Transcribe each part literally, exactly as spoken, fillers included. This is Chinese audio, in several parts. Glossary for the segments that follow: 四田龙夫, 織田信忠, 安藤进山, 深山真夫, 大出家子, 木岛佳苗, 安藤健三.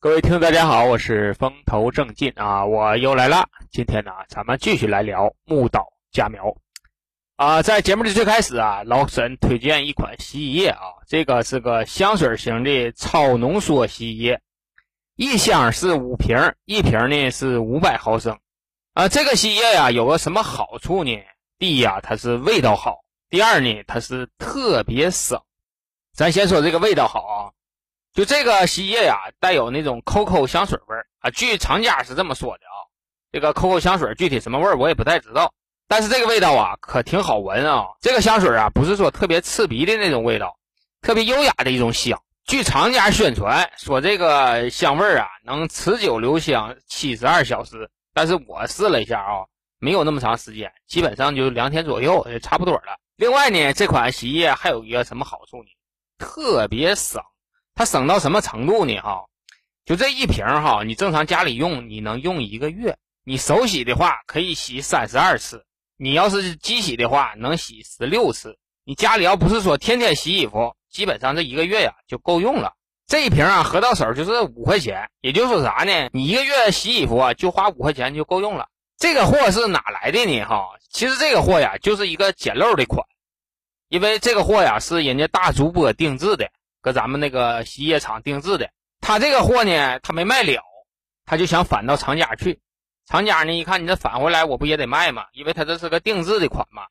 各位听众大家好，我是风头正劲啊，我又来了。今天呢，咱们继续来聊木岛佳苗啊。在节目的最开始啊，老沈推荐一款洗衣液啊，这个是个香水型的超浓缩洗衣液，一箱是五瓶，一瓶呢是五百毫升啊。这个洗衣液啊有个什么好处呢？第一啊，它是味道好；第二呢，它是特别省。咱先说这个味道好啊。就这个洗衣液呀、啊，带有那种 C O C O 香水味儿啊。据厂家是这么说的啊，这个 C O C O 香水具体什么味儿我也不太知道，但是这个味道啊可挺好闻啊。这个香水啊不是说特别刺鼻的那种味道，特别优雅的一种香。据厂家宣传说这个香味儿啊能持久留香七十二小时，但是我试了一下啊，没有那么长时间，基本上就两天左右就差不多了。另外呢，这款洗衣液还有一个什么好处呢？特别省。它省到什么程度呢？哈，就这一瓶哈，你正常家里用，你能用一个月。你手洗的话，可以洗三十二次；你要是机洗的话，能洗十六次。你家里要不是说天天洗衣服，基本上这一个月呀、啊、就够用了。这一瓶啊，合到手就是五块钱，也就是说啥呢？你一个月洗衣服啊，就花五块钱就够用了。这个货是哪来的呢？哈，其实这个货呀，就是一个捡漏的款，因为这个货呀是人家大主播定制的。搁咱们那个洗衣液厂定制的，他这个货呢，他没卖了，他就想返到厂家去。厂家呢一看你这返回来，我不也得卖吗？因为他这是个定制的款嘛，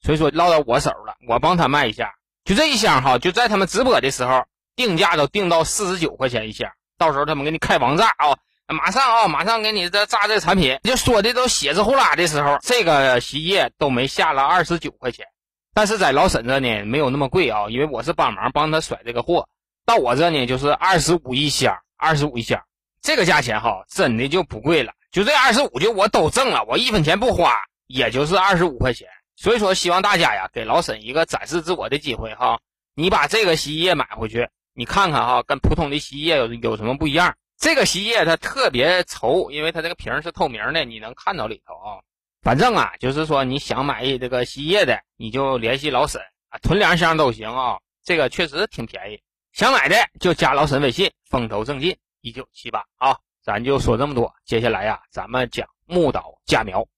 所以说落到我手了，我帮他卖一下。就这一箱哈，就在他们直播的时候，定价都定到四十九块钱一箱。到时候他们给你开王炸啊、哦，马上啊、哦，马上给你这炸这产品，就说的都血之呼啦的时候，这个洗衣液都没下了二十九块钱。但是在老沈这呢没有那么贵啊，因为我是帮忙帮他甩这个货，到我这呢就是二十五一箱，二十五一箱，这个价钱哈真的就不贵了，就这二十五就我都挣了，我一分钱不花，也就是二十五块钱。所以说希望大家呀给老沈一个展示自我的机会哈，你把这个洗衣液买回去，你看看哈跟普通的洗衣液有有什么不一样。这个洗衣液它特别稠，因为它这个瓶是透明的，你能看到里头啊。反正啊，就是说你想买这个洗衣液的，你就联系老沈啊，囤两箱都行啊，这个确实挺便宜。想买的就加老沈微信，风头正劲一九七八啊。咱就说这么多，接下来呀、啊，咱们讲木岛佳苗。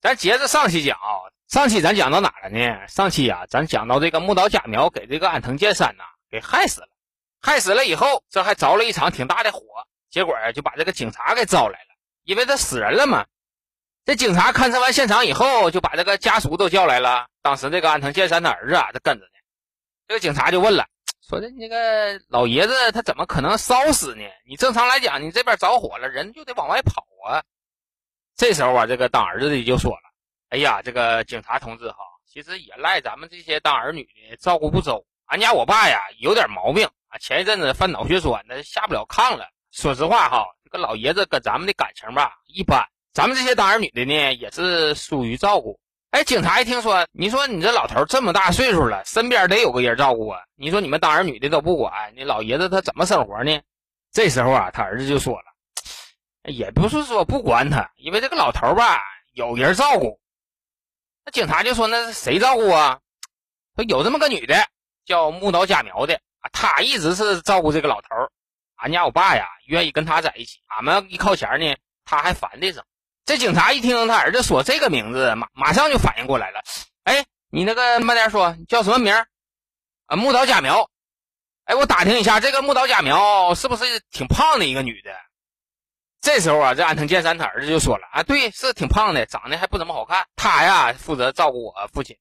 咱接着上期讲啊，上期咱讲到哪了呢？上期啊，咱讲到这个木岛佳苗给这个安藤健三呐、啊、给害死了，害死了以后，这还着了一场挺大的火，结果啊就把这个警察给招来了，因为他死人了嘛。这警察勘察完现场以后，就把这个家属都叫来了。当时这个安藤健三的儿子啊，他跟着呢。这个警察就问了，说的那个老爷子他怎么可能烧死呢？你正常来讲，你这边着火了，人就得往外跑啊。这时候啊，这个当儿子的就说了：“哎呀，这个警察同志哈，其实也赖咱们这些当儿女的照顾不周。俺家我爸呀有点毛病啊，前一阵子犯脑血栓，那下不了炕了。说实话哈，这个老爷子跟咱们的感情吧一般。”咱们这些当儿女的呢，也是疏于照顾。哎，警察一听说，你说你这老头这么大岁数了，身边得有个人照顾啊。你说你们当儿女的都不管，你老爷子他怎么生活呢？这时候啊，他儿子就说了，也不是说不管他，因为这个老头吧，有人照顾。那警察就说，那谁照顾啊？说有这么个女的，叫木岛佳苗的啊，她一直是照顾这个老头。俺家我爸呀，愿意跟她在一起。俺们一靠前呢，她还烦的声。这警察一听他儿子说这个名字，马马上就反应过来了。哎，你那个慢点说，叫什么名？啊，木岛佳苗。哎，我打听一下，这个木岛佳苗是不是挺胖的一个女的？这时候啊，这安藤健三他儿子就说了啊，对，是挺胖的，长得还不怎么好看。他呀负责照顾我父亲。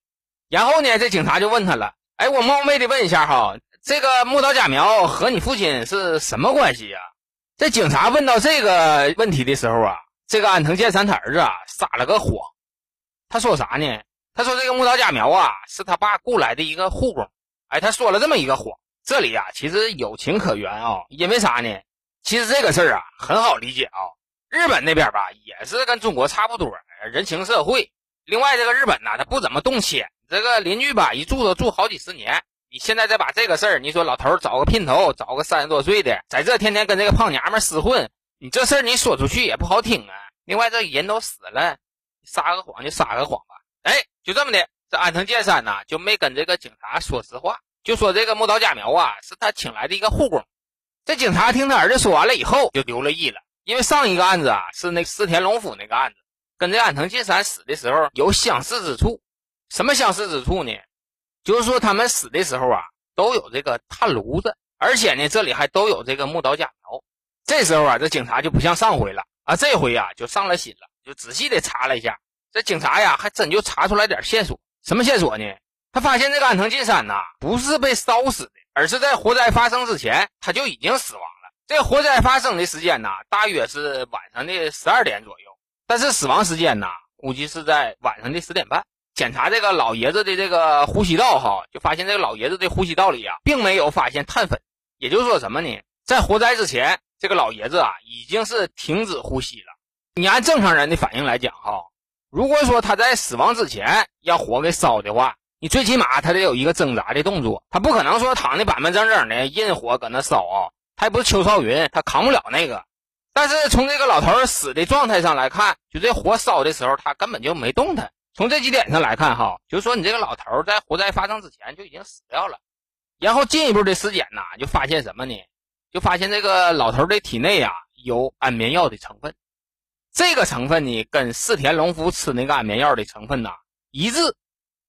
然后呢，这警察就问他了，哎，我冒昧的问一下哈，这个木岛佳苗和你父亲是什么关系呀、啊？这警察问到这个问题的时候啊，这个安藤健三他儿子啊撒了个谎，他说啥呢？他说这个木岛佳苗啊是他爸雇来的一个护工。哎，他说了这么一个谎。这里啊其实有情可原啊、哦，因为啥呢？其实这个事儿啊很好理解啊、哦，日本那边吧也是跟中国差不多，人情社会。另外这个日本呢、啊、他不怎么动迁，这个邻居吧一住都住好几十年。你现在再把这个事儿，你说老头找个姘头，找个三十多岁的，在这天天跟这个胖娘们厮混，你这事儿你说出去也不好听啊。另外这人都死了，撒个谎就撒个谎吧。哎，就这么的，这安藤健三呢就没跟这个警察说实话，就说这个木岛佳苗啊是他请来的一个护工。这警察听他儿子说完了以后就留了意了，因为上一个案子啊是那司田龙府那个案子，跟这安藤进山死的时候有相似之处。什么相似之处呢？就是说他们死的时候啊都有这个炭炉子，而且呢这里还都有这个木刀假条。这时候啊这警察就不像上回了啊，这回啊就上了心了，就仔细的查了一下。这警察呀还真就查出来点线索。什么线索呢？他发现这个安藤进山呐、啊、不是被烧死的，而是在火灾发生之前他就已经死亡了。这火灾发生的时间呐、啊、大约是晚上的十二点左右，但是死亡时间呐、啊、估计是在晚上的十点半。检查这个老爷子的这个呼吸道哈，就发现这个老爷子的呼吸道里啊并没有发现碳粉，也就是说什么呢？在火灾之前这个老爷子啊已经是停止呼吸了。你按正常人的反应来讲哈，如果说他在死亡之前要火给烧的话，你最起码他得有一个挣扎的动作，他不可能说躺的板板正正的印火搁那烧啊，他也不是邱少云，他扛不了那个。但是从这个老头死的状态上来看，就这火烧的时候他根本就没动弹。从这几点上来看哈，就是说你这个老头在火灾发生之前就已经死掉了。然后进一步的尸检呐，就发现什么呢？就发现这个老头的体内啊有安眠药的成分。这个成分呢跟四田龙夫吃那个安眠药的成分呐、啊、一致。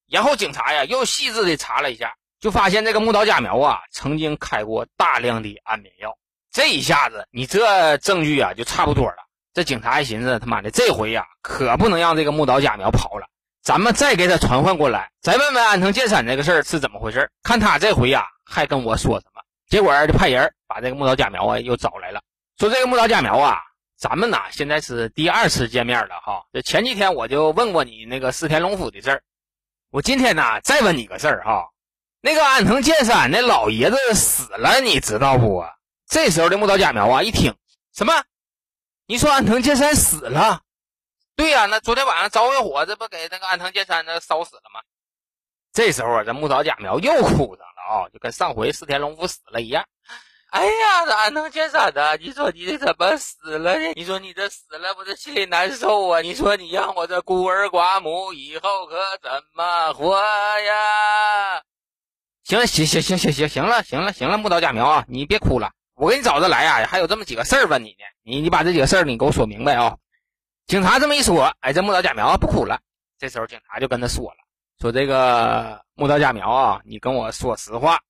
然后警察呀又细致的查了一下，就发现这个木岛假苗啊曾经开过大量的安眠药。这一下子你这证据啊就差不多了。这警察还寻思他妈的这回呀、啊、可不能让这个木岛假苗跑了，咱们再给他传唤过来，再问问安藤进山这个事儿是怎么回事，看他这回呀、啊、还跟我说什么。结果就派人把这个木岛假苗啊又找来了，说这个木岛假苗啊咱们呢现在是第二次见面了哈，这前几天我就问过你那个四田龙府的事儿，我今天呢再问你个事儿哈，那个安藤进山那老爷子死了你知道不啊？这时候的木岛假苗啊一听，什么？你说安藤进山死了？对呀、啊，那昨天晚上着着火，这不给那个安藤进山那烧死了吗？这时候啊这木岛假苗又哭上了啊、哦，就跟上回四田龙夫死了一样。哎呀，这安藤进山的，你说你这怎么死了呢？你说你这死了，我这心里难受啊！你说你让我这孤儿寡母以后可怎么活呀？行了，行行行行行行了，行了行了，木岛假苗啊，你别哭了，我给你找着来啊，还有这么几个事儿问你呢，你你把这几个事儿你给我说明白啊、哦。警察这么一说，哎，这木岛假苗啊不哭了。这时候警察就跟他说了，说这个木岛假苗啊，你跟我说实话。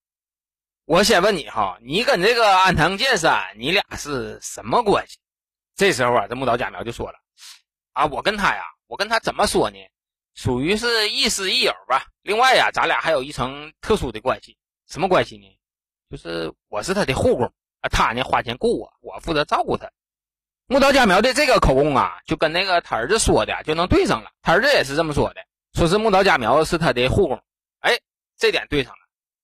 我先问你哈，你跟这个安藤进山你俩是什么关系？这时候啊这木岛假苗就说了，啊我跟他呀我跟他怎么说呢，属于是亦师亦友吧，另外呀咱俩还有一层特殊的关系。什么关系呢？就是我是他的护工啊，他呢花钱雇我，我负责照顾他。木岛假苗的这个口供啊就跟那个他儿子说的、啊、就能对上了，他儿子也是这么说的，说是木岛假苗是他的护工，哎这点对上了。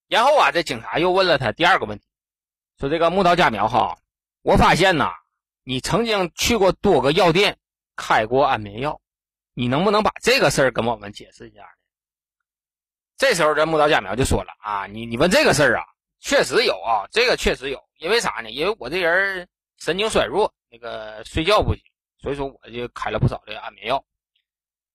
然后啊这警察又问了他第二个问题，说这个木岛假苗哈，我发现呐、啊、你曾经去过多个药店开过安眠药，你能不能把这个事儿跟我们解释一下呢？这时候这木岛假苗就说了，啊你你问这个事儿啊确实有啊，这个确实有，因为啥呢？因为我这人神经衰弱，那个睡觉不行，所以说我就开了不少的安眠药。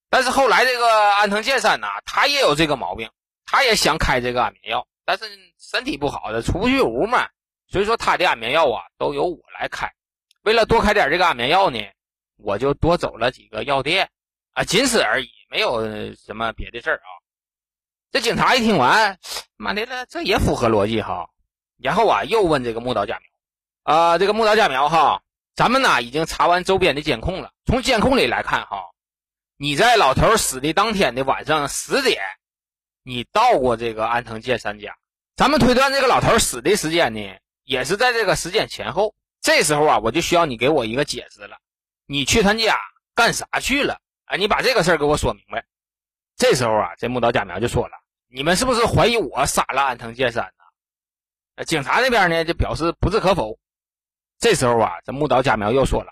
但是后来这个安藤进山呢、啊、他也有这个毛病，他也想开这个安眠药，但是身体不好的出不去屋嘛，所以说他的安眠药啊都由我来开。为了多开点这个安眠药呢，我就多走了几个药店啊，仅此而已，没有什么别的事儿啊。这警察一听完，妈的了，这也符合逻辑哈。然后啊又问这个木岛假苗啊、呃、这个木岛假苗哈，咱们呢已经查完周边的监控了，从监控里来看哈，你在老头死的当天的晚上十点你到过这个安藤进山家，咱们推断这个老头死的时间呢，也是在这个时间前后。这时候啊，我就需要你给我一个解释了，你去他家干啥去了？哎，你把这个事儿给我说明白。这时候啊，这木岛假苗就说了：“你们是不是怀疑我杀了安藤进山呢？”警察那边呢就表示不置可否。这时候啊，这木岛假苗又说了：“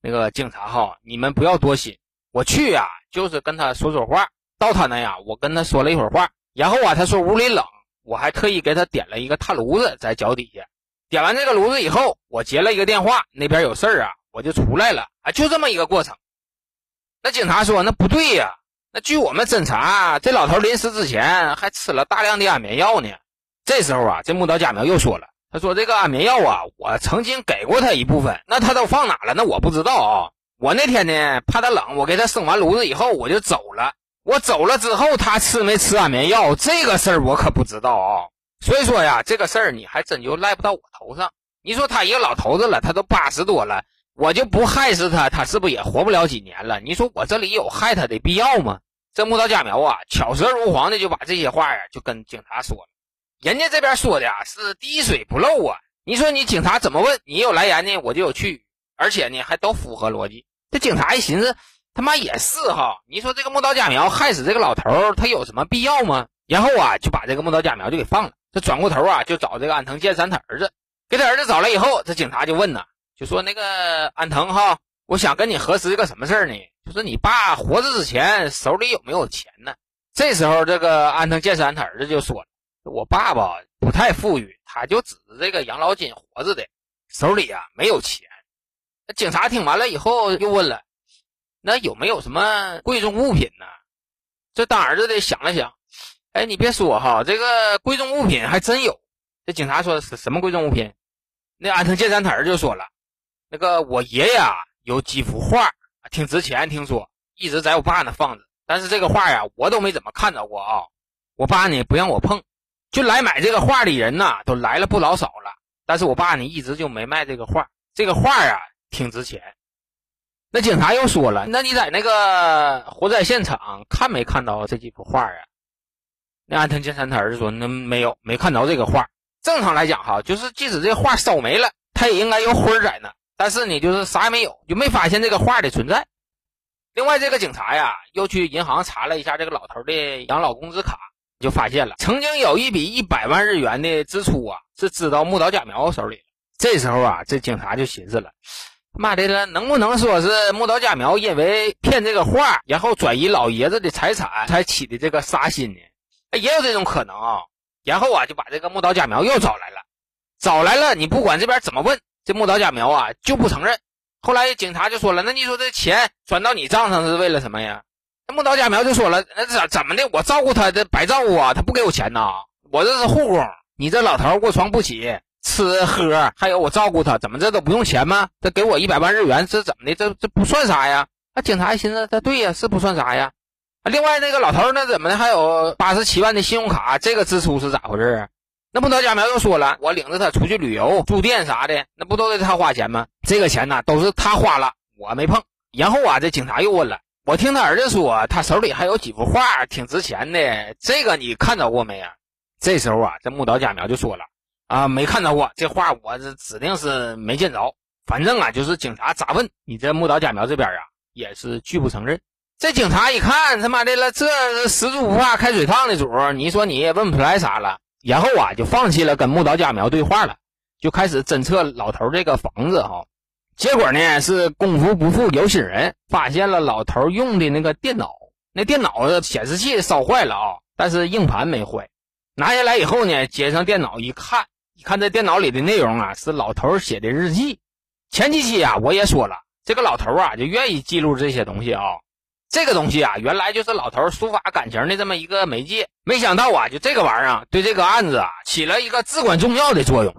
那个警察哈，你们不要多心，我去啊，就是跟他说说话。”到他那呀我跟他说了一会儿话，然后啊他说屋里冷，我还特意给他点了一个炭炉子在脚底下，点完这个炉子以后我接了一个电话，那边有事儿啊我就出来了啊，就这么一个过程。那警察说那不对呀、啊、那据我们侦查，这老头临死之前还吃了大量的安眠药呢。这时候啊这木岛假苗又说了，他说这个安眠药啊，我曾经给过他一部分，那他都放哪了？那我不知道啊。我那天呢，怕他冷，我给他生完炉子以后我就走了。我走了之后，他吃没吃安眠药这个事儿我可不知道啊。所以说呀，这个事儿你还真就赖不到我头上。你说他一个老头子了，他都八十多了，我就不害死他，他是不是也活不了几年了？你说我这里有害他的必要吗？这木岛佳苗啊，巧舌如簧的就把这些话呀就跟警察说了。人家这边说的啊是滴水不漏啊，你说你警察怎么问，你有来言呢我就有去语，而且呢还都符合逻辑。这警察一寻思，他妈也是哈，你说这个木岛佳苗害死这个老头，他有什么必要吗？然后啊就把这个木岛佳苗就给放了。这转过头啊就找这个安藤健三他儿子，给他儿子找来以后，这警察就问呢，就说那个安藤哈，我想跟你核实一个什么事儿呢，就是你爸活着之前手里有没有钱呢？这时候这个安藤健三他儿子就说了，我爸爸不太富裕，他就指着这个养老金活着的，手里啊没有钱。警察听完了以后又问了，那有没有什么贵重物品呢？这当儿子的想了想，哎，你别说哈，这个贵重物品还真有。这警察说，什么贵重物品？那安藤健三他儿就说了，那个我爷爷啊有几幅画挺值钱，听说一直在我爸那放着，但是这个画呀我都没怎么看到过啊，我爸呢不让我碰，就来买这个画的人呐都来了不老少了，但是我爸呢一直就没卖这个画，这个画啊挺值钱。那警察又说了，那你在那个火灾现场看没看到这几幅画啊？那安藤健三他儿子说，那没有，没看到这个画。正常来讲哈，就是即使这画烧没了，它也应该有灰在那，但是你就是啥也没有，就没发现这个画的存在。另外这个警察呀又去银行查了一下这个老头的养老工资卡，就发现了曾经有一笔一百万日元的支出啊是支到木岛佳苗手里。这时候啊这警察就寻思了，妈的，能不能说是木岛佳苗因为骗这个画然后转移老爷子的财产才起的这个杀心呢？哎，也有这种可能啊。然后啊就把这个木岛佳苗又找来了，找来了你不管这边怎么问，这木岛佳苗啊就不承认。后来警察就说了，那你说这钱转到你账上是为了什么呀？木岛佳苗就说了，那怎么的，我照顾他这白照顾啊，他不给我钱呐，我这是护工，你这老头卧床不起，吃喝还有我照顾他，怎么这都不用钱吗？这给我一百万日元这怎么的，这这不算啥呀？那、啊、警察寻思，他对呀，是不算啥呀、啊、另外那个老头那怎么的还有八十七万的信用卡，这个支出是咋回事？那木岛佳苗又说了，我领着他出去旅游住店啥的，那不都得他花钱吗？这个钱呢、啊、都是他花了，我没碰。然后啊这警察又问了，我听他儿子说他手里还有几幅画挺值钱的，这个你看到过没啊？这时候啊这木岛佳苗就说了，啊没看到过，这画我指定是没见着。反正啊就是警察咋问，你这木岛佳苗这边啊也是拒不承认。这警察一看，他妈的了，这十足不怕开水烫的主，你说你也问不出来啥了。然后啊就放弃了跟木岛佳苗对话了，就开始侦测老头这个房子哈。结果呢是功夫不负有心人，发现了老头用的那个电脑，那电脑的显示器烧坏了啊，但是硬盘没坏。拿下来以后呢，接上电脑一看，一看这电脑里的内容啊是老头写的日记。前几期啊我也说了，这个老头啊就愿意记录这些东西啊，这个东西啊原来就是老头抒发感情的这么一个媒介，没想到啊就这个玩意儿对这个案子啊起了一个至关重要的作用。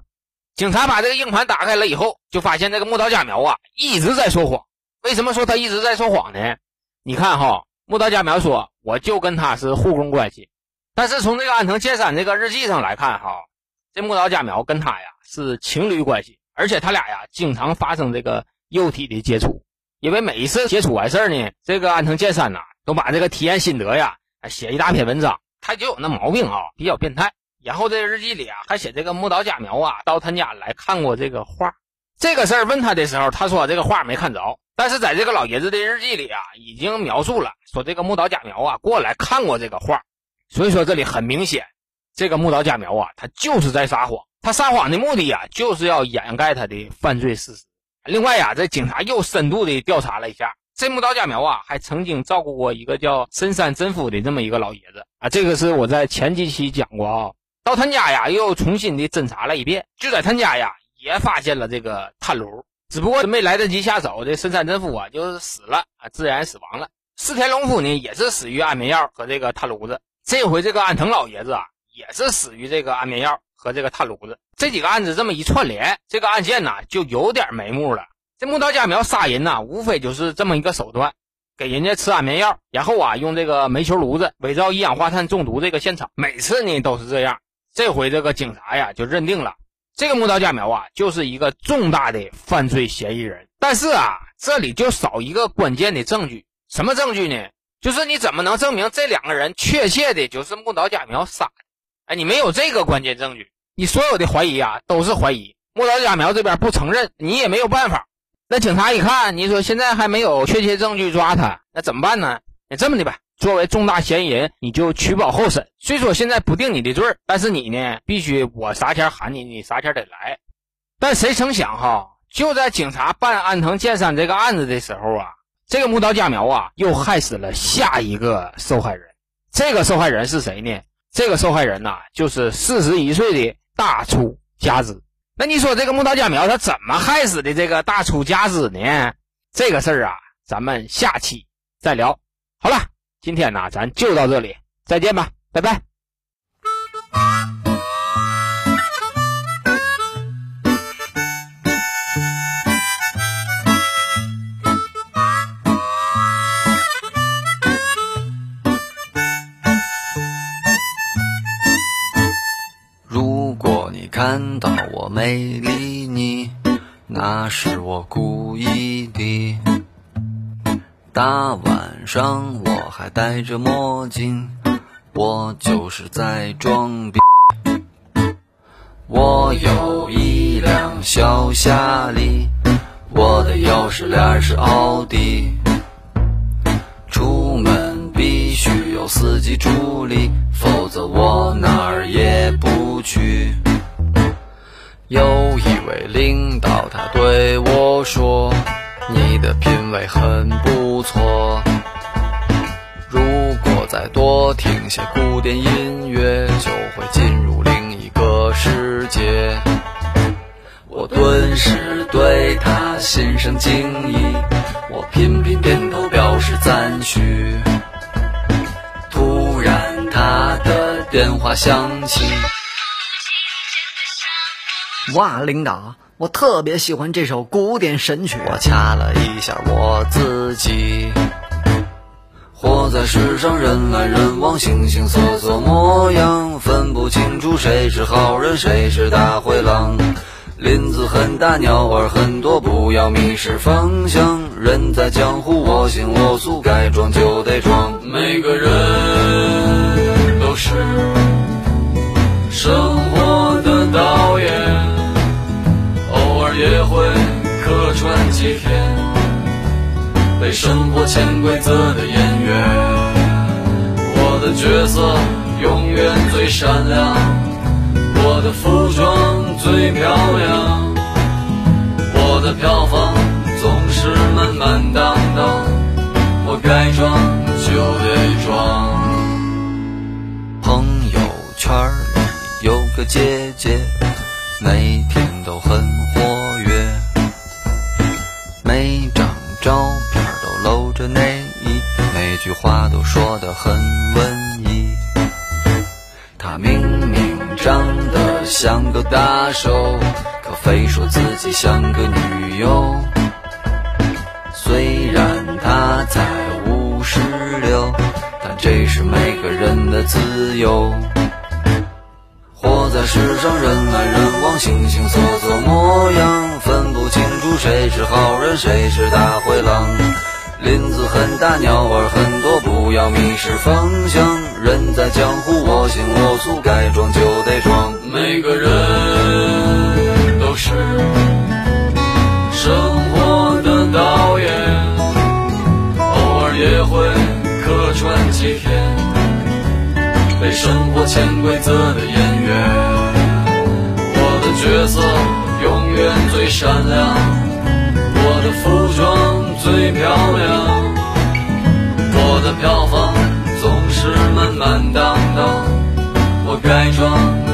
警察把这个硬盘打开了以后，就发现这个木岛佳苗啊一直在说谎。为什么说他一直在说谎呢？你看哈，木岛佳苗说我就跟他是护工关系，但是从这个安藤健三这个日记上来看哈，这木岛佳苗跟他呀是情侣关系，而且他俩呀经常发生这个肉体的接触。因为每一次接触完事儿呢，这个安藤健三呐、啊、都把这个体验心得呀写一大篇文章，他就有那毛病啊，比较变态。然后这日记里啊还写这个木岛佳苗啊到他家来看过这个画，这个事儿问他的时候，他说、啊、这个画没看着，但是在这个老爷子的日记里啊已经描述了，说这个木岛佳苗啊过来看过这个画。所以说这里很明显，这个木岛佳苗啊他就是在撒谎，他撒谎的目的啊就是要掩盖他的犯罪事实。另外啊这警察又深度的调查了一下，这木岛佳苗啊还曾经照顾过一个叫深山真夫的这么一个老爷子啊，这个是我在前几期讲过啊。到他家呀又重新的侦查了一遍，就在他家呀也发现了这个炭炉，只不过没来得及下手，这深山真夫啊就是死了啊，自然死亡了。四田龙夫呢也是死于安眠药和这个炭炉子，这回这个安藤老爷子啊也是死于这个安眠药和这个炭炉子。这几个案子这么一串联，这个案件呢就有点眉目了。这木道佳苗杀人呢，无非就是这么一个手段，给人家吃安眠药，然后啊用这个煤球炉子伪造一氧化碳中毒这个现场。每次呢都是这样，这回这个警察呀就认定了这个木道佳苗啊就是一个重大的犯罪嫌疑人。但是啊这里就少一个关键的证据，什么证据呢？就是你怎么能证明这两个人确切的就是木道佳苗杀的？哎，你没有这个关键证据，你所有的怀疑啊都是怀疑，木道佳苗这边不承认，你也没有办法。那警察一看，你说现在还没有确切证据抓他，那怎么办呢？那这么的吧，作为重大嫌疑人，你就取保候审。虽说现在不定你的罪，但是你呢，必须我啥前喊你，你啥前得来。但谁成想哈，就在警察办安藤健三这个案子的时候啊，这个木道佳苗啊，又害死了下一个受害人。这个受害人是谁呢？这个受害人呐、啊，就是四十一岁的大出家子。那你说这个木道佳苗他怎么害死的这个大出家子呢？这个事儿啊，咱们下期再聊。好了，今天呢、啊、咱就到这里，再见吧，拜拜。如果你看到我没理你，那是我故意的。大晚上我还戴着墨镜，我就是在装逼。我有一辆小夏利，我的钥匙链是奥迪，出门必须有司机助理，否则我哪儿也不去。有一位领导他对我说，你的品味很不错，如果再多听些古典音乐，就会进入另一个世界。我顿时对他心生敬意，我频频点头表示赞许。突然他的电话响起，哇，领导，我特别喜欢这首古典神曲。我掐了一下我自己，活在世上人来人往，形形色色模样，分不清楚谁是好人，谁是大灰狼。林子很大，鸟儿很多，不要迷失方向。人在江湖，我行我素，该装就得装。每个人都是生活的导演，也会客串几天，被生活潜规则的演员。我的角色永远最闪亮，我的服装最漂亮，我的票房总是满满当当，我该装就得装。朋友圈里有个姐姐，每天都很火，每张照片都露着内衣，每句话都说得很文艺。他明明长得像个大手，可非说自己像个女优。虽然他才五十六，但这是每个人的自由。活在世上人来人往，形形色色模样，分不清楚谁是好人，谁是大灰狼。林子很大，鸟儿很多，不要迷失方向。人在江湖，我行我素，该装就得装。每个人都是生活的导演，偶尔也会客串几天，被生活潜规则的演员。我的角色永远最闪亮，我的服装最漂亮，我的票房总是满满当当，我该装